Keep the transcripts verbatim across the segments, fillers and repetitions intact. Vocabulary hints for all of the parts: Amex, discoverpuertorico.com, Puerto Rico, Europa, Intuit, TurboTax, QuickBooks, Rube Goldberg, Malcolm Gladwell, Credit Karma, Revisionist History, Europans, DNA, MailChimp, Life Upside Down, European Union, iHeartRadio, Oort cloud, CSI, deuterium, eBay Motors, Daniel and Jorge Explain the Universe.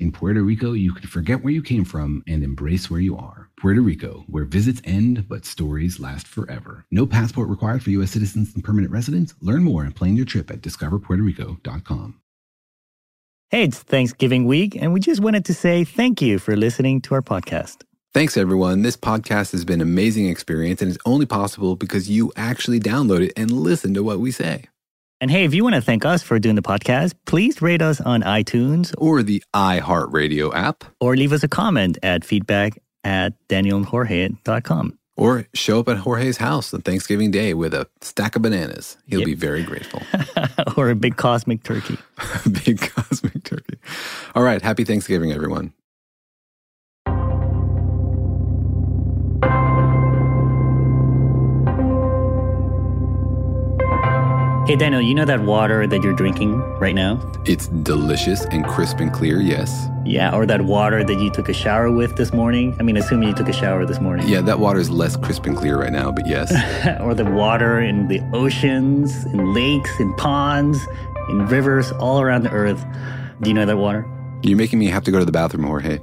In Puerto Rico, you can forget where you came from and embrace where you are. Puerto Rico, where visits end but stories last forever. No passport required for U S citizens and permanent residents. Learn more and plan your trip at discover puerto rico dot com. Hey, it's Thanksgiving week, and we just wanted to say thank you for listening to our podcast. Thanks, everyone. This podcast has been an amazing experience, and it's only possible because you actually download it and listen to what we say. And hey, if you want to thank us for doing the podcast, please rate us on iTunes or the iHeartRadio app. Or leave us a comment at feedback at daniel and jorge dot com. Or show up at Jorge's house on Thanksgiving Day with a stack of bananas. He'll yep. be very grateful. Or a big cosmic turkey. A big cosmic turkey. All right. Happy Thanksgiving, everyone. Hey, Daniel, you know that water that you're drinking right now? It's delicious and crisp and clear, yes. Yeah, or that water that you took a shower with this morning. I mean, assuming you took a shower this morning. Yeah, that water is less crisp and clear right now, but yes. Or the water in the oceans, in lakes, in ponds, in rivers, all around the earth. Do you know that water? You're making me have to go to the bathroom, Jorge.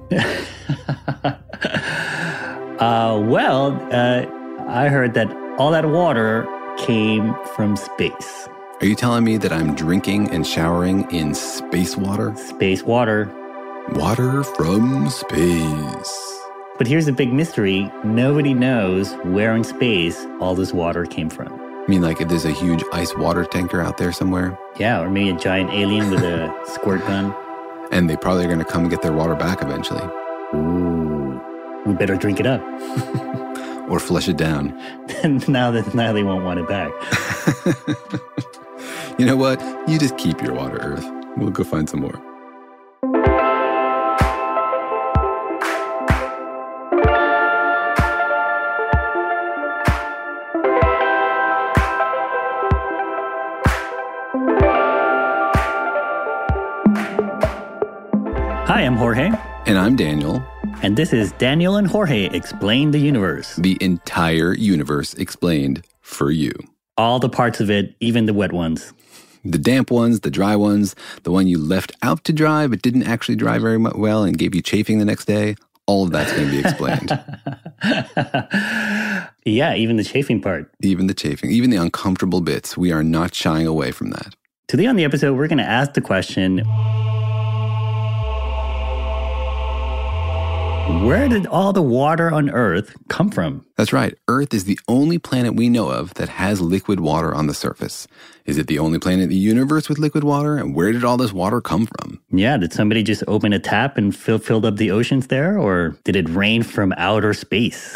uh, well, uh, I heard that all that water came from space. Are you telling me that I'm drinking and showering in space water? Space water. Water from space. But here's the big mystery. Nobody knows where in space all this water came from. I mean, like if there's a huge ice water tanker out there somewhere? Yeah, or maybe a giant alien with a squirt gun. And they probably are going to come get their water back eventually. Ooh, we better drink it up. Or flush it down. now, that, now they won't want it back. You know what? You just keep your water, Earth. We'll go find some more. Hi, I'm Jorge. And I'm Daniel. And this is Daniel and Jorge Explain the Universe. The entire universe explained for you. All the parts of it, even the wet ones. The damp ones, the dry ones, the one you left out to dry but didn't actually dry very well and gave you chafing the next day. All of that's going to be explained. Yeah, even the chafing part. Even the chafing, even the uncomfortable bits. We are not shying away from that. Today on the episode, we're going to ask the question, where did all the water on Earth come from? That's right. Earth is the only planet we know of that has liquid water on the surface. Is it the only planet in the universe with liquid water? And where did all this water come from? Yeah, did somebody just open a tap and fill, filled up the oceans there? Or did it rain from outer space?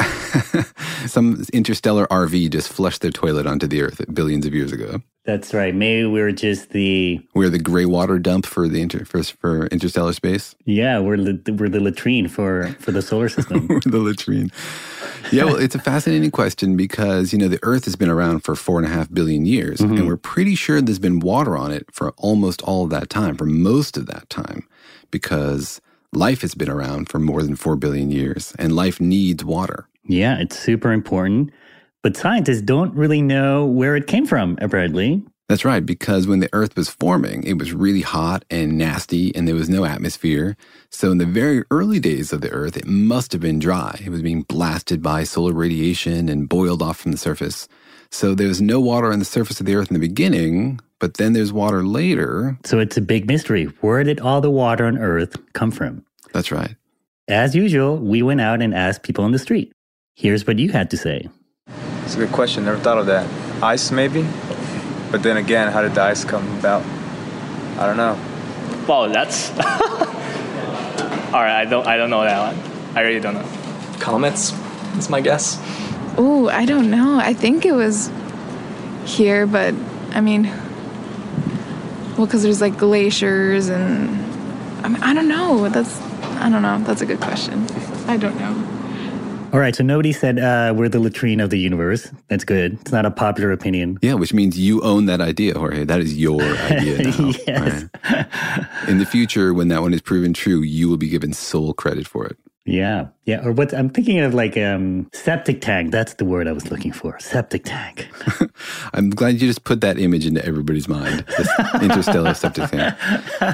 Some interstellar R V just flushed their toilet onto the Earth billions of years ago. That's right. Maybe we're just the... We're the gray water dump for the inter, for, for interstellar space. Yeah, we're, the, we're the latrine for, for the solar system. We're the latrine. Yeah, well, it's a fascinating question because, you know, the Earth has been around for four and a half billion years, mm-hmm. and we're pretty sure there's been water on it for almost all of that time, for most of that time, because life has been around for more than four billion years, and life needs water. Yeah, it's super important. But scientists don't really know where it came from, apparently. That's right, because when the Earth was forming, it was really hot and nasty, and there was no atmosphere. So in the very early days of the Earth, it must have been dry. It was being blasted by solar radiation and boiled off from the surface. So there was no water on the surface of the Earth in the beginning, but then there's water later. So it's a big mystery. Where did all the water on Earth come from? That's right. As usual, we went out and asked people on the street. Here's what you had to say. It's a good question. Never thought of that. Ice, maybe? But then again, how did the ice come about? I don't know. Wow, that's... All right, I don't I don't know that one. I really don't know. Comets is my guess. Ooh, I don't know. I think it was here, but, I mean... Well, because there's, like, glaciers and... I mean, I don't know. That's... I don't know. That's a good question. I don't know. All right, so nobody said uh, we're the latrine of the universe. That's good. It's not a popular opinion. Yeah, which means you own that idea, Jorge. That is your idea now. Yes. Right? In the future, when that one is proven true, you will be given sole credit for it. Yeah. Yeah, or what I'm thinking of, like, um, septic tank. That's the word I was looking for, septic tank. I'm glad you just put that image into everybody's mind, this interstellar septic tank.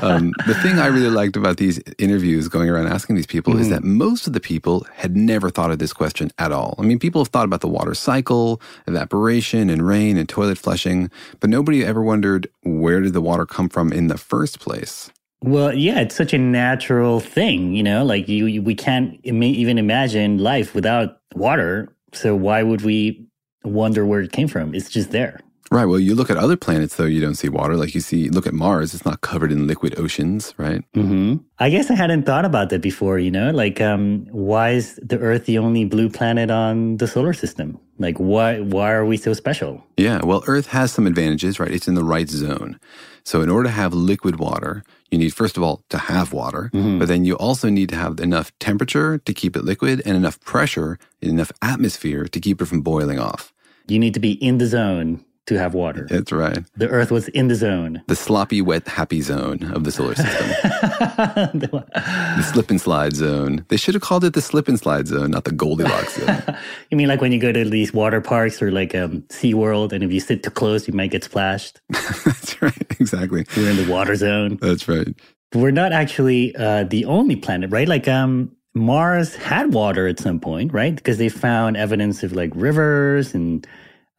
Um, the thing I really liked about these interviews going around asking these people mm-hmm. is that most of the people had never thought of this question at all. I mean, people have thought about the water cycle, evaporation and rain and toilet flushing, but nobody ever wondered, where did the water come from in the first place? Well, yeah, it's such a natural thing, you know, like you, you we can't im- even imagine life without water. So why would we wonder where it came from? It's just there. Right. Well, you look at other planets, though, you don't see water. Like you see, look at Mars. It's not covered in liquid oceans, right? Mm-hmm. I guess I hadn't thought about that before, you know, like um, why is the Earth the only blue planet on the solar system? Like, why, why are we so special? Yeah, well, Earth has some advantages, right? It's in the right zone. So in order to have liquid water, you need, first of all, to have water, mm-hmm. but then you also need to have enough temperature to keep it liquid and enough pressure and enough atmosphere to keep it from boiling off. You need to be in the zone to have water. That's right. The Earth was in the zone. The sloppy, wet, happy zone of the solar system. the, the slip and slide zone. They should have called it the slip and slide zone, not the Goldilocks zone. You mean like when you go to these water parks or like um, SeaWorld, and if you sit too close, you might get splashed? That's right. Exactly. We're in the water zone. That's right. We're not actually uh, the only planet, right? Like um, Mars had water at some point, right? Because they found evidence of like rivers, and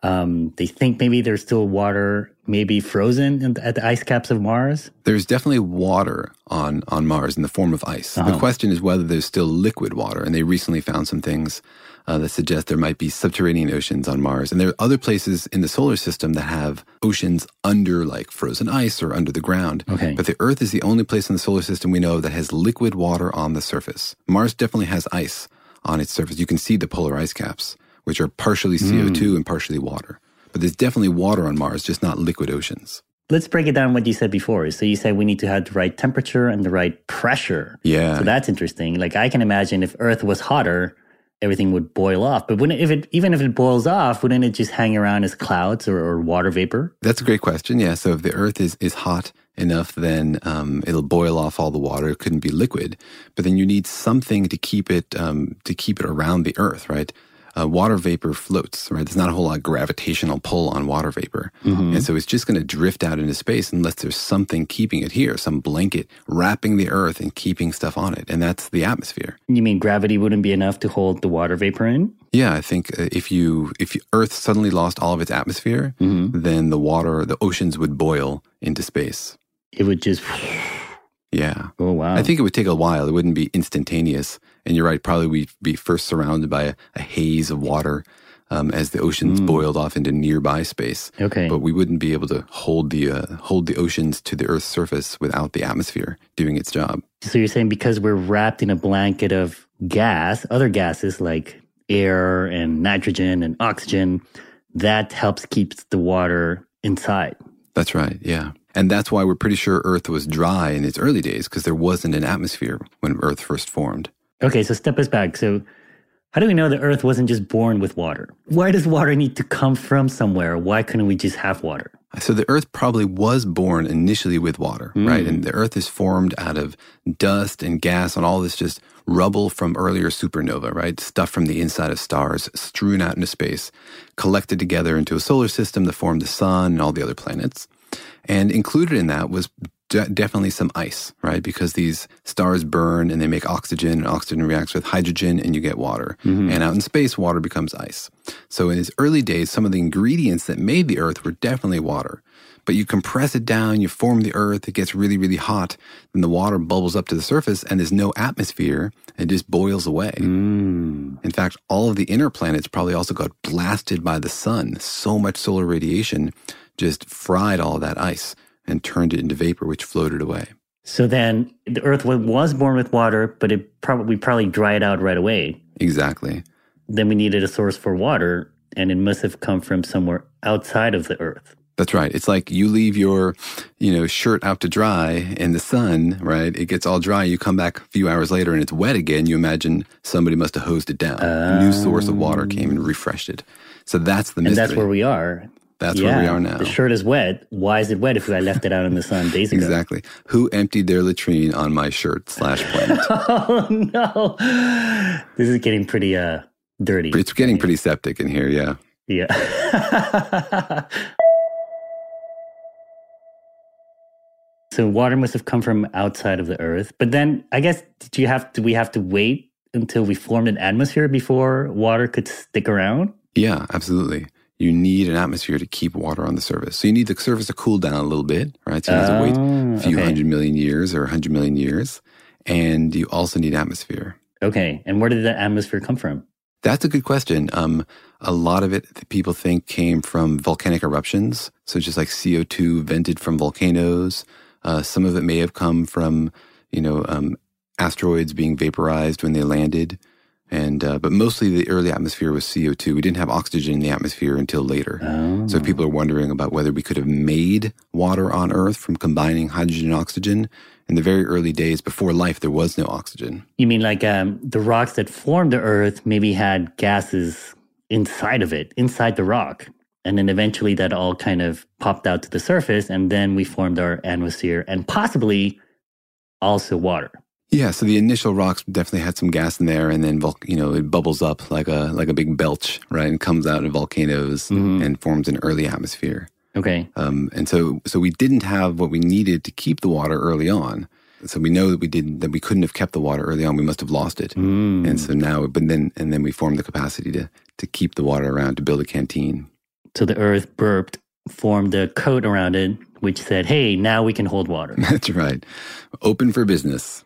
um, they think maybe there's still water, maybe frozen in the, at the ice caps of Mars. There's definitely water on, on Mars in the form of ice. Uh-huh. The question is whether there's still liquid water. And they recently found some things Uh, that suggests there might be subterranean oceans on Mars. And there are other places in the solar system that have oceans under like frozen ice or under the ground. Okay. But the Earth is the only place in the solar system we know that has liquid water on the surface. Mars definitely has ice on its surface. You can see the polar ice caps, which are partially C O two mm. and partially water. But there's definitely water on Mars, just not liquid oceans. Let's break it down what you said before. So you said we need to have the right temperature and the right pressure. Yeah. So that's interesting. Like I can imagine if Earth was hotter, everything would boil off. But wouldn't it, if it, even if it boils off, wouldn't it just hang around as clouds or, or water vapor? That's a great question, yeah. So if the Earth is, is hot enough, then um, it'll boil off all the water. It couldn't be liquid. But then you need something to keep it um, to keep it around the Earth, right? Uh, water vapor floats, right? There's not a whole lot of gravitational pull on water vapor. Mm-hmm. And so it's just going to drift out into space unless there's something keeping it here, some blanket wrapping the Earth and keeping stuff on it. And that's the atmosphere. You mean gravity wouldn't be enough to hold the water vapor in? Yeah, I think if you if Earth suddenly lost all of its atmosphere, mm-hmm. then the water, the oceans would boil into space. It would just... Yeah. Oh, wow. I think it would take a while. It wouldn't be instantaneous. And you're right, probably we'd be first surrounded by a, a haze of water um, as the oceans mm. boiled off into nearby space. Okay. But we wouldn't be able to hold the uh, hold the oceans to the Earth's surface without the atmosphere doing its job. So you're saying because we're wrapped in a blanket of gas, other gases like air and nitrogen and oxygen, that helps keep the water inside. That's right, yeah. And that's why we're pretty sure Earth was dry in its early days, because there wasn't an atmosphere when Earth first formed. Okay, so step us back. So how do we know that Earth wasn't just born with water? Why does water need to come from somewhere? Why couldn't we just have water? So the Earth probably was born initially with water, mm. right? And the Earth is formed out of dust and gas and all this just rubble from earlier supernova, right? Stuff from the inside of stars strewn out into space, collected together into a solar system that formed the sun and all the other planets. And included in that was de- definitely some ice, right? Because these stars burn and they make oxygen, and oxygen reacts with hydrogen and you get water. Mm-hmm. And out in space, water becomes ice. So in its early days, some of the ingredients that made the Earth were definitely water. But you compress it down, you form the Earth, it gets really, really hot, and the water bubbles up to the surface and there's no atmosphere, and it just boils away. Mm. In fact, all of the inner planets probably also got blasted by the sun. So much solar radiation just fried all that ice and turned it into vapor, which floated away. So then the Earth was born with water, but it probably probably dried out right away. Exactly. Then we needed a source for water, and it must have come from somewhere outside of the Earth. That's right. It's like you leave your, you know, shirt out to dry in the sun, right? It gets all dry. You come back a few hours later and it's wet again. You imagine somebody must have hosed it down. Um, a new source of water came and refreshed it. So that's the mystery. And that's where we are. That's yeah, where we are now. The shirt is wet. Why is it wet if I left it out in the sun days ago? Exactly. Who emptied their latrine on my shirt slash planet? Oh, no. This is getting pretty uh, dirty. It's getting pretty septic in here, yeah. Yeah. So water must have come from outside of the Earth. But then, I guess, did you have to, we have to wait until we formed an atmosphere before water could stick around? Yeah, absolutely. You need an atmosphere to keep water on the surface. So you need the surface to cool down a little bit, right? So you oh, need to wait a few okay. hundred million years or one hundred million years. And you also need atmosphere. Okay. And where did that atmosphere come from? That's a good question. Um, a lot of it, people think, came from volcanic eruptions. So just like C O two vented from volcanoes. Uh, some of it may have come from, you know, um, asteroids being vaporized when they landed. And uh, but mostly the early atmosphere was C O two. We didn't have oxygen in the atmosphere until later. Oh. So people are wondering about whether we could have made water on Earth from combining hydrogen and oxygen. In the very early days before life, there was no oxygen. You mean like um, the rocks that formed the Earth maybe had gases inside of it, inside the rock. And then eventually that all kind of popped out to the surface. And then we formed our atmosphere and possibly also water. Yeah, so the initial rocks definitely had some gas in there, and then you know it bubbles up like a like a big belch, right, and comes out of volcanoes mm-hmm. and forms an early atmosphere. Okay, um, and so so we didn't have what we needed to keep the water early on. So we know that we didn't that we couldn't have kept the water early on. We must have lost it, mm. and so now, but then and then we formed the capacity to to keep the water around to build a canteen. So the Earth burped, formed a coat around it, which said, hey, now we can hold water. That's right. Open for business.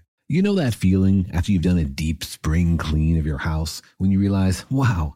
You know that feeling after you've done a deep spring clean of your house when you realize, wow,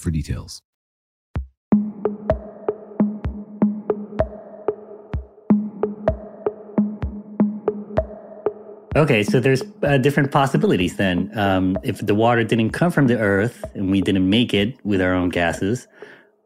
for details. Okay, so there's uh, different possibilities then. Um, if the water didn't come from the earth and we didn't make it with our own gases,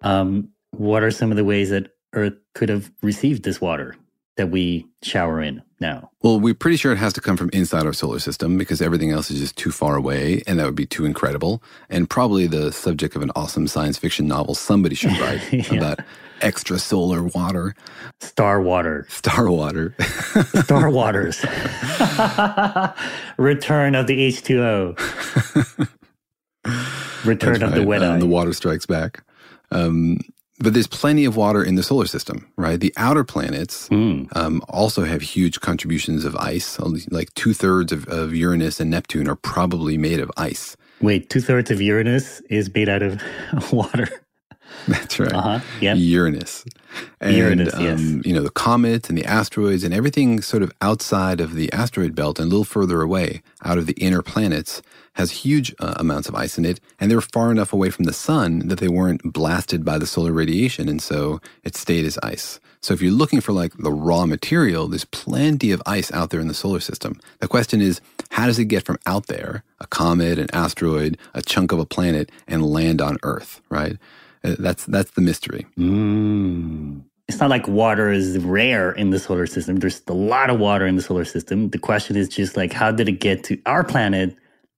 um, what are some of the ways that Earth could have received this water that we shower in now? Well, we're pretty sure it has to come from inside our solar system because everything else is just too far away, and that would be too incredible and probably the subject of an awesome science fiction novel somebody should write yeah. about extra solar water. Star water. Star water. Star waters. Return of the H two O. Return That's of right. the wet eye. Um, the water strikes back. Um But there's plenty of water in the solar system, right? The outer planets mm. um, also have huge contributions of ice. Like two-thirds of, of Uranus and Neptune are probably made of ice. Wait, two-thirds of Uranus is made out of water? That's right. Uh-huh. Yep. Uranus. And, Uranus, um, yes. you know, the comets and the asteroids and everything sort of outside of the asteroid belt and a little further away out of the inner planets has huge uh, amounts of ice in it, and they were far enough away from the sun that they weren't blasted by the solar radiation, and so it stayed as ice. So if you're looking for, like, the raw material, there's plenty of ice out there in the solar system. The question is, how does it get from out there, a comet, an asteroid, a chunk of a planet, and land on Earth, right? That's that's the mystery. Mm. It's not like water is rare in the solar system. There's a lot of water in the solar system. The question is just, like, how did it get to our planet,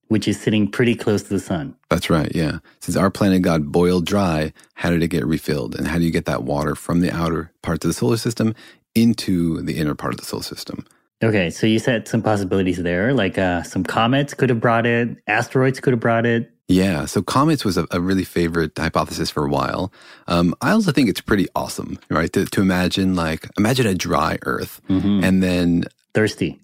which is sitting pretty close to the sun? That's right, yeah. Since our planet got boiled dry, how did it get refilled? And how do you get that water from the outer parts of the solar system into the inner part of the solar system? Okay, so you said some possibilities there, like uh, some comets could have brought it, asteroids could have brought it. Yeah, so comets was a, a really favorite hypothesis for a while. Um, I also think it's pretty awesome, right? To, to imagine, like, imagine a dry Earth mm-hmm. and then... Thirsty.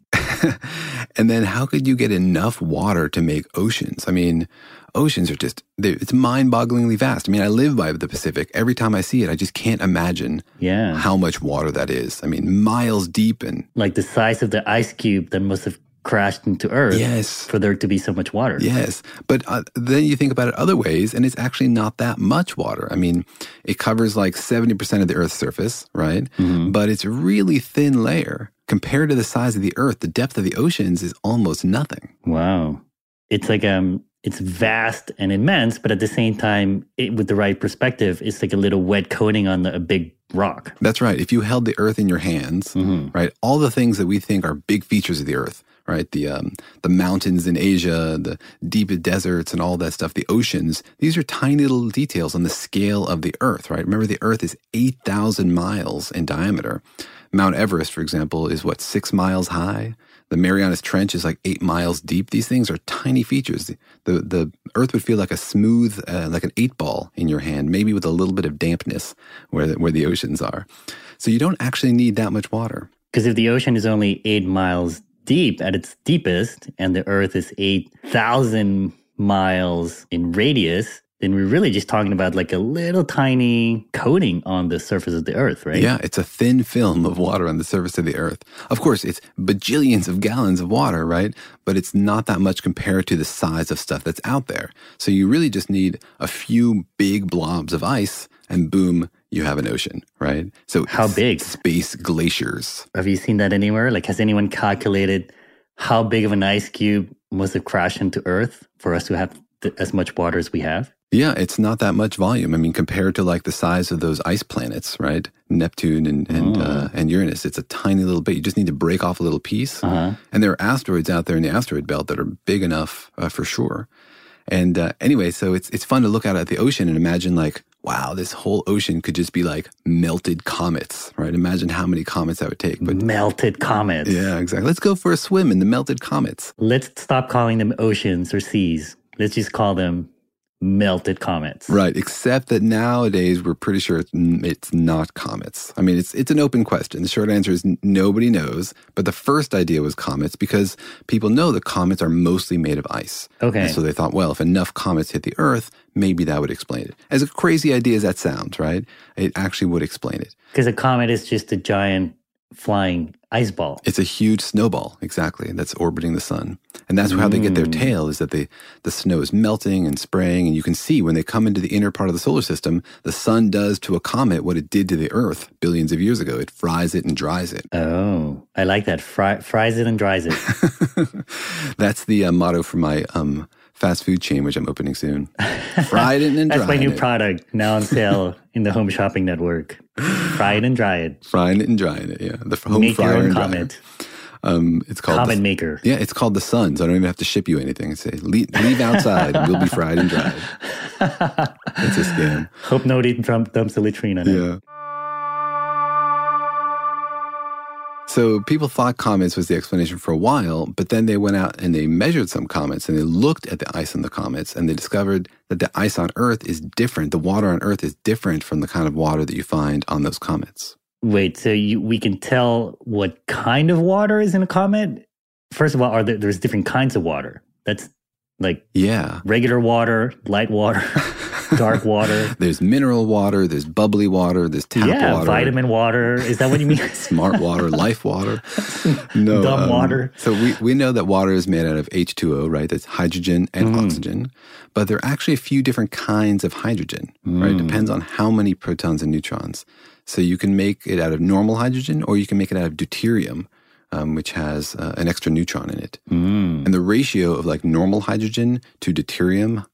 And then how could you get enough water to make oceans? I mean, oceans are just, it's mind-bogglingly vast. I mean, I live by the Pacific. Every time I see it, I just can't imagine yeah. how much water that is. I mean, miles deep and... Like the size of the ice cube that must have crashed into Earth yes. for there to be so much water. Yes, but uh, then you think about it other ways, and it's actually not that much water. I mean, it covers like seventy percent of the Earth's surface, right? Mm-hmm. But it's a really thin layer. Compared to the size of the Earth, the depth of the oceans is almost nothing. Wow. It's like, um, it's vast and immense, but at the same time, it, with the right perspective, it's like a little wet coating on the, a big rock. That's right. If you held the Earth in your hands, mm-hmm. right, all the things that we think are big features of the Earth, right? The um, the mountains in Asia, the deep deserts and all that stuff, the oceans, these are tiny little details on the scale of the Earth, right? Remember, the Earth is eight thousand miles in diameter. Mount Everest, for example, is what, six miles high? The Marianas Trench is like eight miles deep. These things are tiny features. The the Earth would feel like a smooth, uh, like an eight ball in your hand, maybe with a little bit of dampness where the, where the oceans are. So you don't actually need that much water. Because if the ocean is only eight miles deep at its deepest, and the Earth is eight thousand miles in radius, then we're really just talking about like a little tiny coating on the surface of the Earth, right? Yeah, it's a thin film of water on the surface of the Earth. Of course, it's bajillions of gallons of water, right? But it's not that much compared to the size of stuff that's out there. So you really just need a few big blobs of ice, and boom, you have an ocean, right? So how big? Space glaciers. Have you seen that anywhere? Like, has anyone calculated how big of an ice cube must have crashed into Earth for us to have th- as much water as we have? Yeah, it's not that much volume. I mean, compared to like the size of those ice planets, right? Neptune and and, oh. uh, and Uranus, it's a tiny little bit. You just need to break off a little piece. Uh-huh. And there are asteroids out there in the asteroid belt that are big enough uh, for sure. And uh, anyway, so it's it's fun to look out at the ocean and imagine like, wow, this whole ocean could just be like melted comets, right? Imagine how many comets that would take. But melted comets. Yeah, exactly. Let's go for a swim in the melted comets. Let's stop calling them oceans or seas. Let's just call them melted comets. Right, except that nowadays we're pretty sure it's not comets. I mean, it's it's an open question. The short answer is nobody knows, but the first idea was comets because people know that comets are mostly made of ice. Okay. And so they thought, well, if enough comets hit the Earth, maybe that would explain it. As a crazy idea as that sounds, right? It actually would explain it. Because a comet is just a giant flying ice ball. It's a huge snowball, exactly, that's orbiting the sun. And that's mm. how they get their tail, is that they, the snow is melting and spraying, and you can see when they come into the inner part of the solar system, the sun does to a comet what it did to the Earth billions of years ago. It fries it and dries it. Oh, I like that. Fry, fries it and dries it. That's the uh, motto for my um, fast food chain, which I'm opening soon. Fried it and dry it. That's my new it. product, now on sale in the Home Shopping Network. Fry it and dry it. Frying it and drying it, yeah. The home Make fryer your own and comment. Um, it's called Comment the, Maker. Yeah, it's called The Sun, so I don't even have to ship you anything. Say, leave, leave outside, we'll be fried and dried. It's a scam. Hope nobody dumps a latrine on it. Yeah. So people thought comets was the explanation for a while, but then they went out and they measured some comets and they looked at the ice on the comets and they discovered that the ice on Earth is different. The water on Earth is different from the kind of water that you find on those comets. Wait, so you, we can tell what kind of water is in a comet? First of all, are there, there's different kinds of water. That's like yeah, regular water, light water, dark water. There's mineral water, there's bubbly water, there's tap yeah, water. Yeah, vitamin water. Is that what you mean? Smart water, life water. No, Dumb um, water. So we, we know that water is made out of H two O, right? That's hydrogen and mm. oxygen. But there are actually a few different kinds of hydrogen, mm. right? It depends on how many protons and neutrons. So you can make it out of normal hydrogen or you can make it out of deuterium, um, which has uh, an extra neutron in it. Mm. And the ratio of like normal hydrogen to deuterium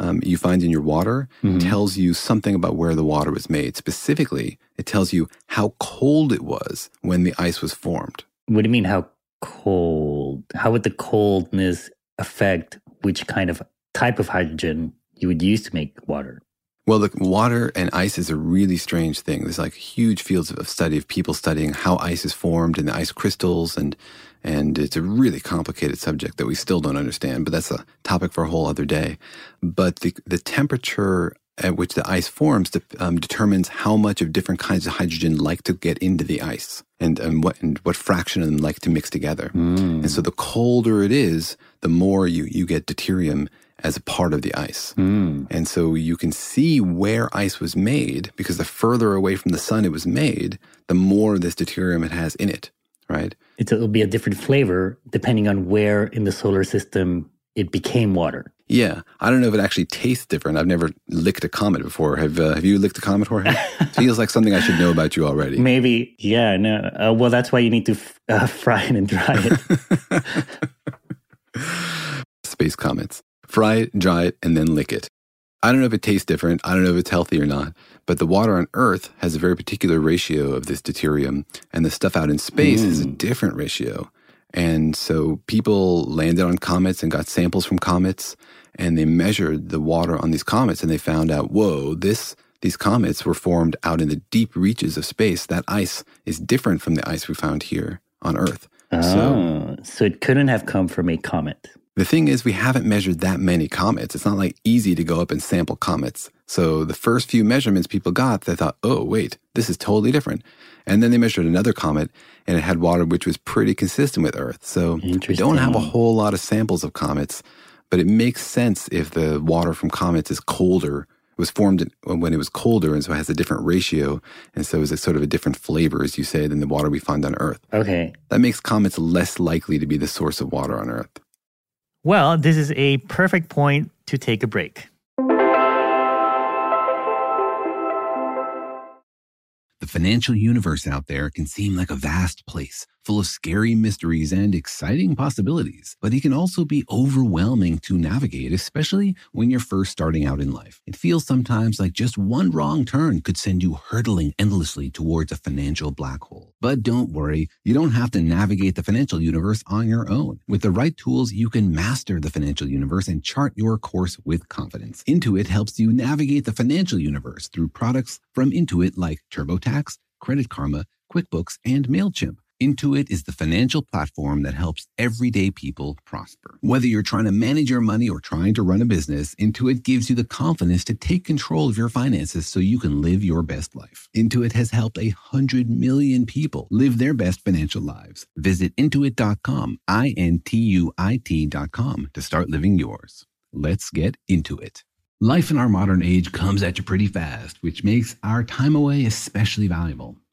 um, you find in your water mm-hmm. tells you something about where the water was made. Specifically, it tells you how cold it was when the ice was formed. What do you mean how cold? How would the coldness affect which kind of type of hydrogen you would use to make water? Well, the water and ice is a really strange thing. There's like huge fields of study of people studying how ice is formed and the ice crystals, and and it's a really complicated subject that we still don't understand, but that's a topic for a whole other day. But the, the temperature at which the ice forms de- um, determines how much of different kinds of hydrogen like to get into the ice and, and, what, and what fraction of them like to mix together. Mm. And so the colder it is, the more you, you get deuterium as a part of the ice. Mm. And so you can see where ice was made because the further away from the sun it was made, the more this deuterium it has in it, right? It'll be a different flavor depending on where in the solar system it became water. Yeah. I don't know if it actually tastes different. I've never licked a comet before. Have uh, Have you licked a comet, Jorge? It feels like something I should know about you already. Maybe. Yeah, no. Uh, well, that's why you need to f- uh, fry it and dry it. Space comets. Fry it, dry it, and then lick it. I don't know if it tastes different. I don't know if it's healthy or not. But the water on Earth has a very particular ratio of this deuterium, and the stuff out in space mm. is a different ratio. And so people landed on comets and got samples from comets, and they measured the water on these comets, and they found out, whoa, this these comets were formed out in the deep reaches of space. That ice is different from the ice we found here on Earth. Oh, so, so it couldn't have come from a comet. The thing is, we haven't measured that many comets. It's not like easy to go up and sample comets. So the first few measurements people got, they thought, oh, wait, this is totally different. And then they measured another comet, and it had water which was pretty consistent with Earth. So we don't have a whole lot of samples of comets, but it makes sense if the water from comets is colder, was formed when it was colder, and so it has a different ratio, and so it's sort of a different flavor, as you say, than the water we find on Earth. Okay. That makes comets less likely to be the source of water on Earth. Well, this is a perfect point to take a break. The financial universe out there can seem like a vast place, full of scary mysteries and exciting possibilities, but it can also be overwhelming to navigate, especially when you're first starting out in life. It feels sometimes like just one wrong turn could send you hurtling endlessly towards a financial black hole. But don't worry, you don't have to navigate the financial universe on your own. With the right tools, you can master the financial universe and chart your course with confidence. Intuit helps you navigate the financial universe through products from Intuit like TurboTax, Credit Karma, QuickBooks, and MailChimp. Intuit is the financial platform that helps everyday people prosper. Whether you're trying to manage your money or trying to run a business, Intuit gives you the confidence to take control of your finances so you can live your best life. Intuit has helped a hundred million people live their best financial lives. Visit intuit dot com, I N T U I T dot com to start living yours. Let's get into it. Life in our modern age comes at you pretty fast, which makes our time away especially valuable.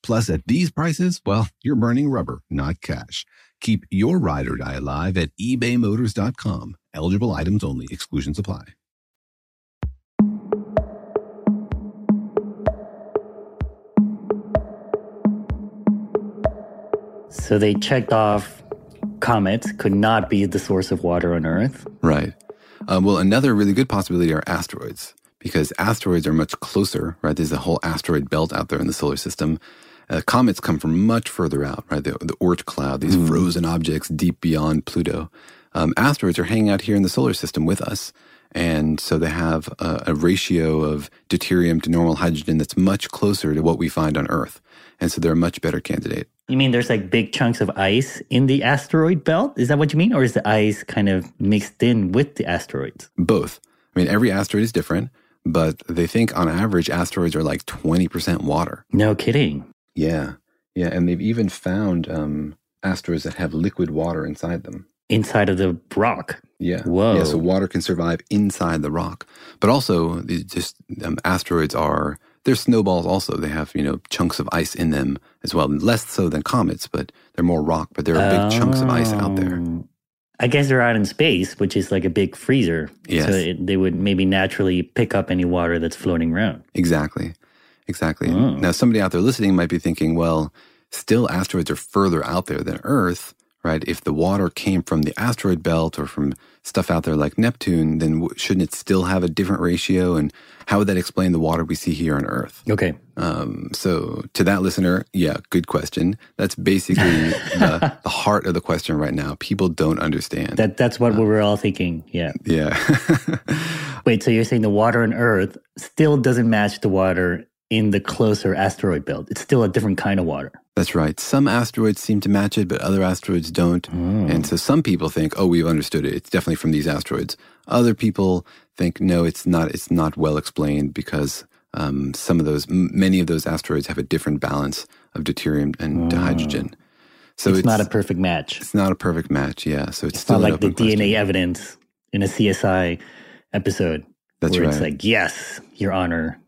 Plus, at these prices, well, you're burning rubber, not cash. Keep your ride or die alive at ebay motors dot com. Eligible items only. Exclusions apply. So they checked off comets could not be the source of water on Earth. Right. Uh, well, another really good possibility are asteroids, because asteroids are much closer, right? There's a whole asteroid belt out there in the solar system. Uh, comets come from much further out, right? The, the Oort cloud, these mm. frozen objects deep beyond Pluto. Um, asteroids are hanging out here in the solar system with us, and so they have a, a ratio of deuterium to normal hydrogen that's much closer to what we find on Earth, and so they're a much better candidate. You mean there's like big chunks of ice in the asteroid belt? Is that what you mean? Or is the ice kind of mixed in with the asteroids? Both. I mean, every asteroid is different, but they think on average asteroids are like twenty percent water. No kidding. Yeah. Yeah. And they've even found um, asteroids that have liquid water inside them. Inside of the rock? Yeah. Whoa. Yeah. So water can survive inside the rock. But also, just um, asteroids are... They're snowballs also. They have, you know, chunks of ice in them as well. Less so than comets, but they're more rock. But there are big oh. chunks of ice out there. I guess they're out in space, which is like a big freezer. Yes. So it, they would maybe naturally pick up any water that's floating around. Exactly. Exactly. Oh. Now, somebody out there listening might be thinking, well, still asteroids are further out there than Earth, right? If the water came from the asteroid belt or from stuff out there like Neptune, then w- shouldn't it still have a different ratio? And how would that explain the water we see here on Earth? Okay. Um, so to that listener, yeah, good question. That's basically the, the heart of the question right now. People don't understand. That That's what um, we were all thinking, yeah. Yeah. Wait, so you're saying the water on Earth still doesn't match the water in the closer asteroid belt? It's still a different kind of water. That's right. Some asteroids seem to match it, but other asteroids don't. Mm. And so some people think, oh, we've understood it. It's definitely from these asteroids. Other people think, no, it's not. It's not well explained because um, some of those, m- many of those asteroids have a different balance of deuterium and mm. hydrogen. So it's, it's not a perfect match. It's not a perfect match, yeah. So it's, it's still not like the question. D N A evidence in a C S I episode. That's where right. It's like, yes, Your Honor,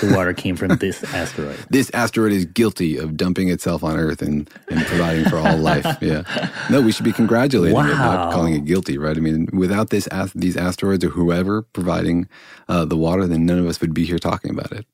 the water came from this asteroid. This asteroid is guilty of dumping itself on Earth and, and providing for all life. Yeah. No, we should be congratulating wow. it, not calling it guilty, right? I mean, without this these asteroids or whoever providing uh, the water, then none of us would be here talking about it.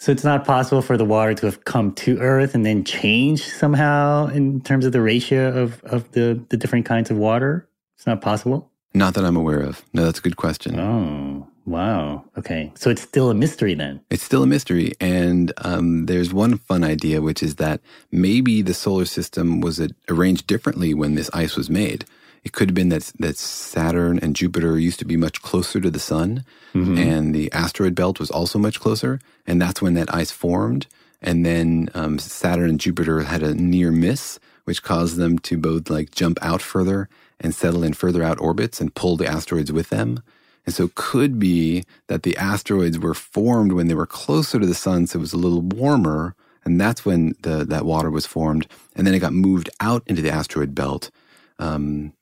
So it's not possible for the water to have come to Earth and then changed somehow in terms of the ratio of, of the, the different kinds of water? It's not possible? Not that I'm aware of. No, that's a good question. Oh, wow. Okay. So it's still a mystery then? It's still a mystery. And um, there's one fun idea, which is that maybe the solar system was arranged differently when this ice was made. It could have been that that Saturn and Jupiter used to be much closer to the sun, mm-hmm. and the asteroid belt was also much closer, and that's when that ice formed. And then um, Saturn and Jupiter had a near miss, which caused them to both like jump out further and settle in further out orbits and pull the asteroids with them. And so it could be that the asteroids were formed when they were closer to the sun, so it was a little warmer, and that's when the that water was formed. And then it got moved out into the asteroid belt. Um,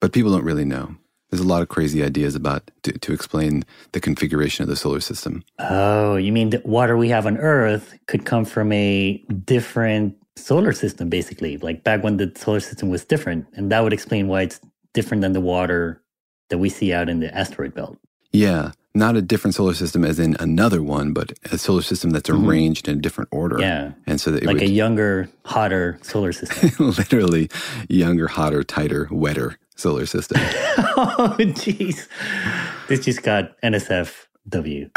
But people don't really know. There's a lot of crazy ideas about to, to explain the configuration of the solar system. Oh, you mean the water we have on Earth could come from a different solar system, basically, like back when the solar system was different. And that would explain why it's different than the water that we see out in the asteroid belt. Yeah, not a different solar system as in another one, but a solar system that's mm-hmm. arranged in a different order. Yeah, and so that it like would, a younger, hotter solar system. Literally younger, hotter, tighter, wetter. Solar system. Oh, jeez. This just got N S F W.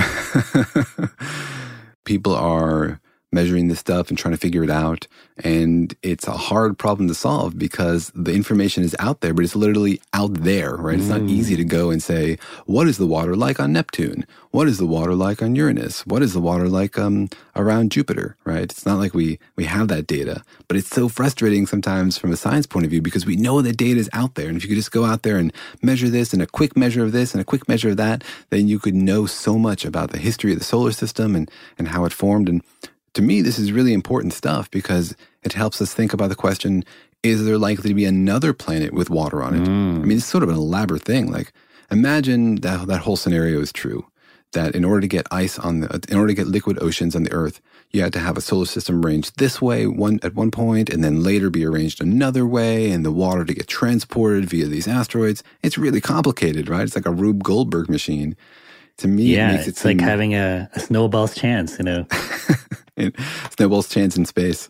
People are measuring this stuff and trying to figure it out. And it's a hard problem to solve because the information is out there, but it's literally out there, right? Mm. It's not easy to go and say, what is the water like on Neptune? What is the water like on Uranus? What is the water like um, around Jupiter, right? It's not like we, we have that data, but it's so frustrating sometimes from a science point of view because we know the data is out there. And if you could just go out there and measure this and a quick measure of this and a quick measure of that, then you could know so much about the history of the solar system and, and how it formed. And to me, this is really important stuff because it helps us think about the question, is there likely to be another planet with water on it? Mm. I mean, it's sort of an elaborate thing. Like, imagine that that whole scenario is true, that in order to get ice on the, in order to get liquid oceans on the Earth, you had to have a solar system arranged this way one at one point and then later be arranged another way and the water to get transported via these asteroids. It's really complicated, right? It's like a Rube Goldberg machine. To me, yeah, it makes it it's seem, like having a, a snowball's chance, you know. Snowball's chance in space.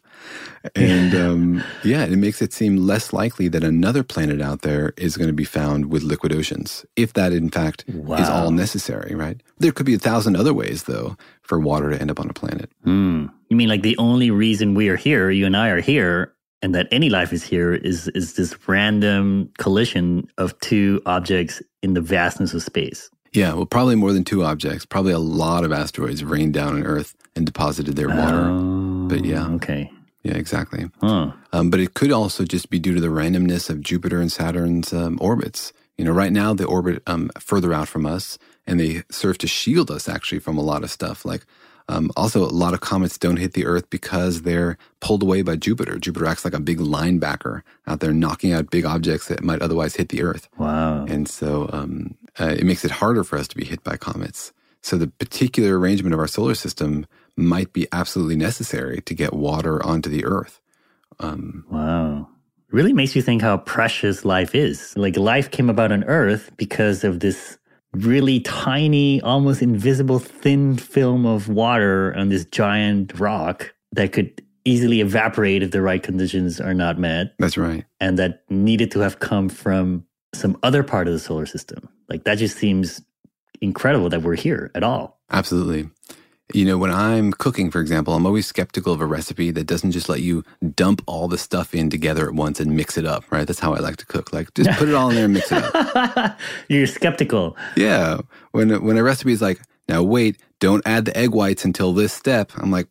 And um, yeah, it makes it seem less likely that another planet out there is going to be found with liquid oceans, if that in fact wow. is all necessary, right? There could be a thousand other ways, though, for water to end up on a planet. Mm. You mean like the only reason we are here, you and I are here, and that any life is here is is this random collision of two objects in the vastness of space? Yeah, well, probably more than two objects. Probably a lot of asteroids rained down on Earth and deposited their water. Oh, but yeah. Okay. Yeah, exactly. Huh. Um, but it could also just be due to the randomness of Jupiter and Saturn's um, orbits. You know, right now they orbit um, further out from us, and they serve to shield us actually from a lot of stuff. Like, um, also a lot of comets don't hit the Earth because they're pulled away by Jupiter. Jupiter acts like a big linebacker out there knocking out big objects that might otherwise hit the Earth. Wow. And so um, uh, it makes it harder for us to be hit by comets. So the particular arrangement of our solar system might be absolutely necessary to get water onto the Earth. Um, wow. Really makes you think how precious life is. Like life came about on Earth because of this really tiny, almost invisible, thin film of water on this giant rock that could easily evaporate if the right conditions are not met. That's right. And that needed to have come from some other part of the solar system. Like that just seems incredible that we're here at all. Absolutely. You know, when I'm cooking, for example, I'm always skeptical of a recipe that doesn't just let you dump all the stuff in together at once and mix it up, right? That's how I like to cook. Like, just put it all in there and mix it up. You're skeptical. Yeah. When when a recipe is like, Now, wait, don't add the egg whites until this step. I'm like,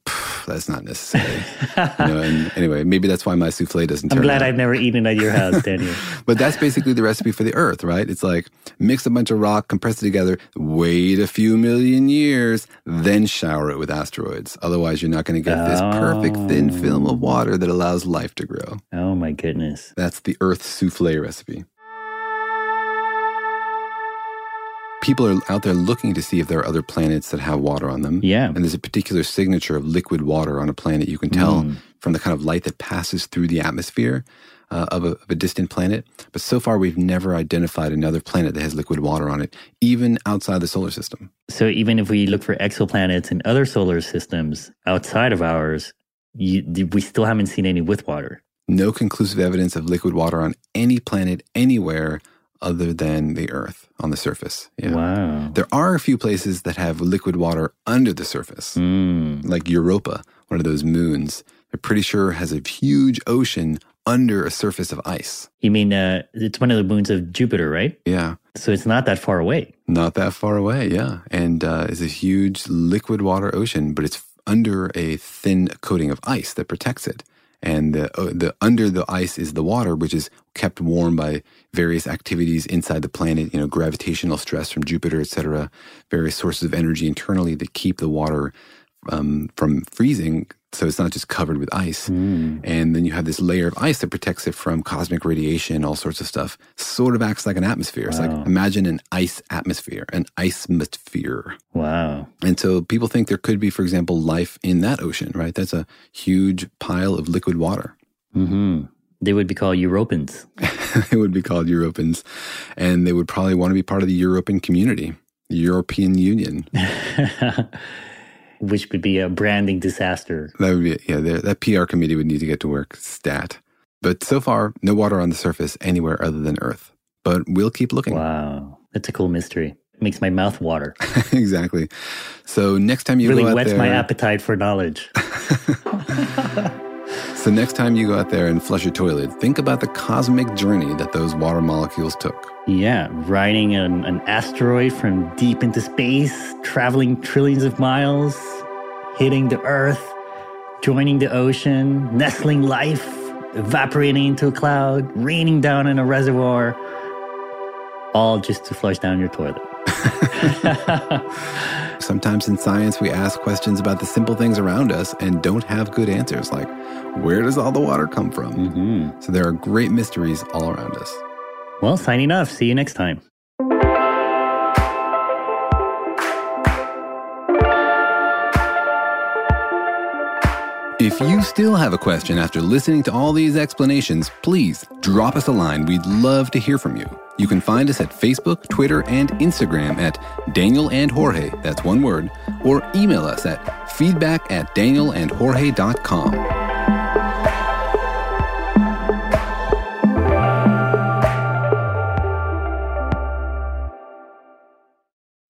that's not necessary. You know, and anyway, maybe that's why my souffle doesn't turn I'm glad out. I've never eaten at your house, Daniel. But that's basically the recipe for the earth, right? It's like mix a bunch of rock, compress it together, wait a few million years, then shower it with asteroids. Otherwise, you're not going to get oh. this perfect thin film of water that allows life to grow. Oh, my goodness. That's the earth souffle recipe. People are out there looking to see if there are other planets that have water on them. Yeah. And there's a particular signature of liquid water on a planet. You can tell mm. from the kind of light that passes through the atmosphere uh, of, a, of a distant planet. But so far, we've never identified another planet that has liquid water on it, even outside the solar system. So even if we look for exoplanets and other solar systems outside of ours, you, we still haven't seen any with water. No conclusive evidence of liquid water on any planet anywhere other than the Earth on the surface. Yeah. Wow. There are a few places that have liquid water under the surface, mm. like Europa, one of those moons. They're pretty sure has a huge ocean under a surface of ice. You mean uh, it's one of the moons of Jupiter, right? Yeah. So it's not that far away. Not that far away, yeah. And uh, it's a huge liquid water ocean, but it's under a thin coating of ice that protects it. And the, the under the ice is the water, which is kept warm by various activities inside the planet, you know, gravitational stress from Jupiter, et cetera, various sources of energy internally that keep the water um, from freezing. So it's not just covered with ice. Mm. And then you have this layer of ice that protects it from cosmic radiation, all sorts of stuff. Sort of acts like an atmosphere. Wow. It's like, imagine an ice atmosphere, an ice-mosphere. Wow. And so people think there could be, for example, life in that ocean, right? That's a huge pile of liquid water. Mm-hmm. They would be called Europans. They would be called Europans. And they would probably want to be part of the European community, the European Union. Which would be a branding disaster. That would be, yeah, that P R committee would need to get to work, stat. But so far, no water on the surface anywhere other than Earth. But we'll keep looking. Wow, that's a cool mystery. It makes my mouth water. Exactly. So next time you really go out there... really whets my appetite for knowledge. So next time you go out there and flush your toilet, think about the cosmic journey that those water molecules took. Yeah, riding an, an asteroid from deep into space, traveling trillions of miles, hitting the Earth, joining the ocean, nestling life, evaporating into a cloud, raining down in a reservoir, all just to flush down your toilet. Sometimes in science, we ask questions about the simple things around us and don't have good answers, like, where does all the water come from? Mm-hmm. So there are great mysteries all around us. Well, signing off. See you next time. If you still have a question after listening to all these explanations, please drop us a line. We'd love to hear from you. You can find us at Facebook, Twitter, and Instagram at Daniel and Jorge, that's one word, or email us at feedback at danielandjorge.com.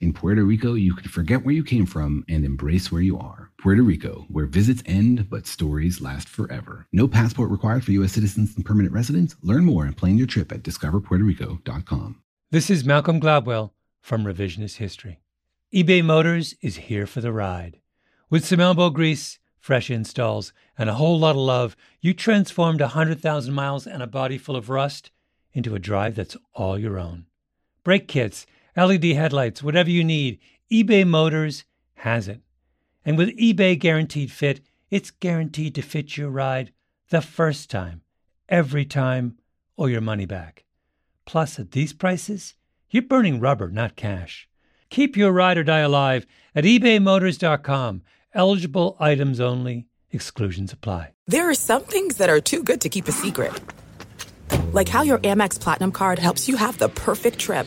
In Puerto Rico, you can forget where you came from and embrace where you are. Puerto Rico, where visits end but stories last forever. No passport required for U S citizens and permanent residents. Learn more and plan your trip at discover puerto rico dot com. This is Malcolm Gladwell from Revisionist History. eBay Motors is here for the ride. With some elbow grease, fresh installs, and a whole lot of love, you transformed one hundred thousand miles and a body full of rust into a drive that's all your own. Brake kits, L E D headlights, whatever you need, eBay Motors has it. And with eBay Guaranteed Fit, it's guaranteed to fit your ride the first time, every time, or your money back. Plus, at these prices, you're burning rubber, not cash. Keep your ride or die alive at ebay motors dot com. Eligible items only. Exclusions apply. There are some things that are too good to keep a secret. Like how your Amex Platinum card helps you have the perfect trip.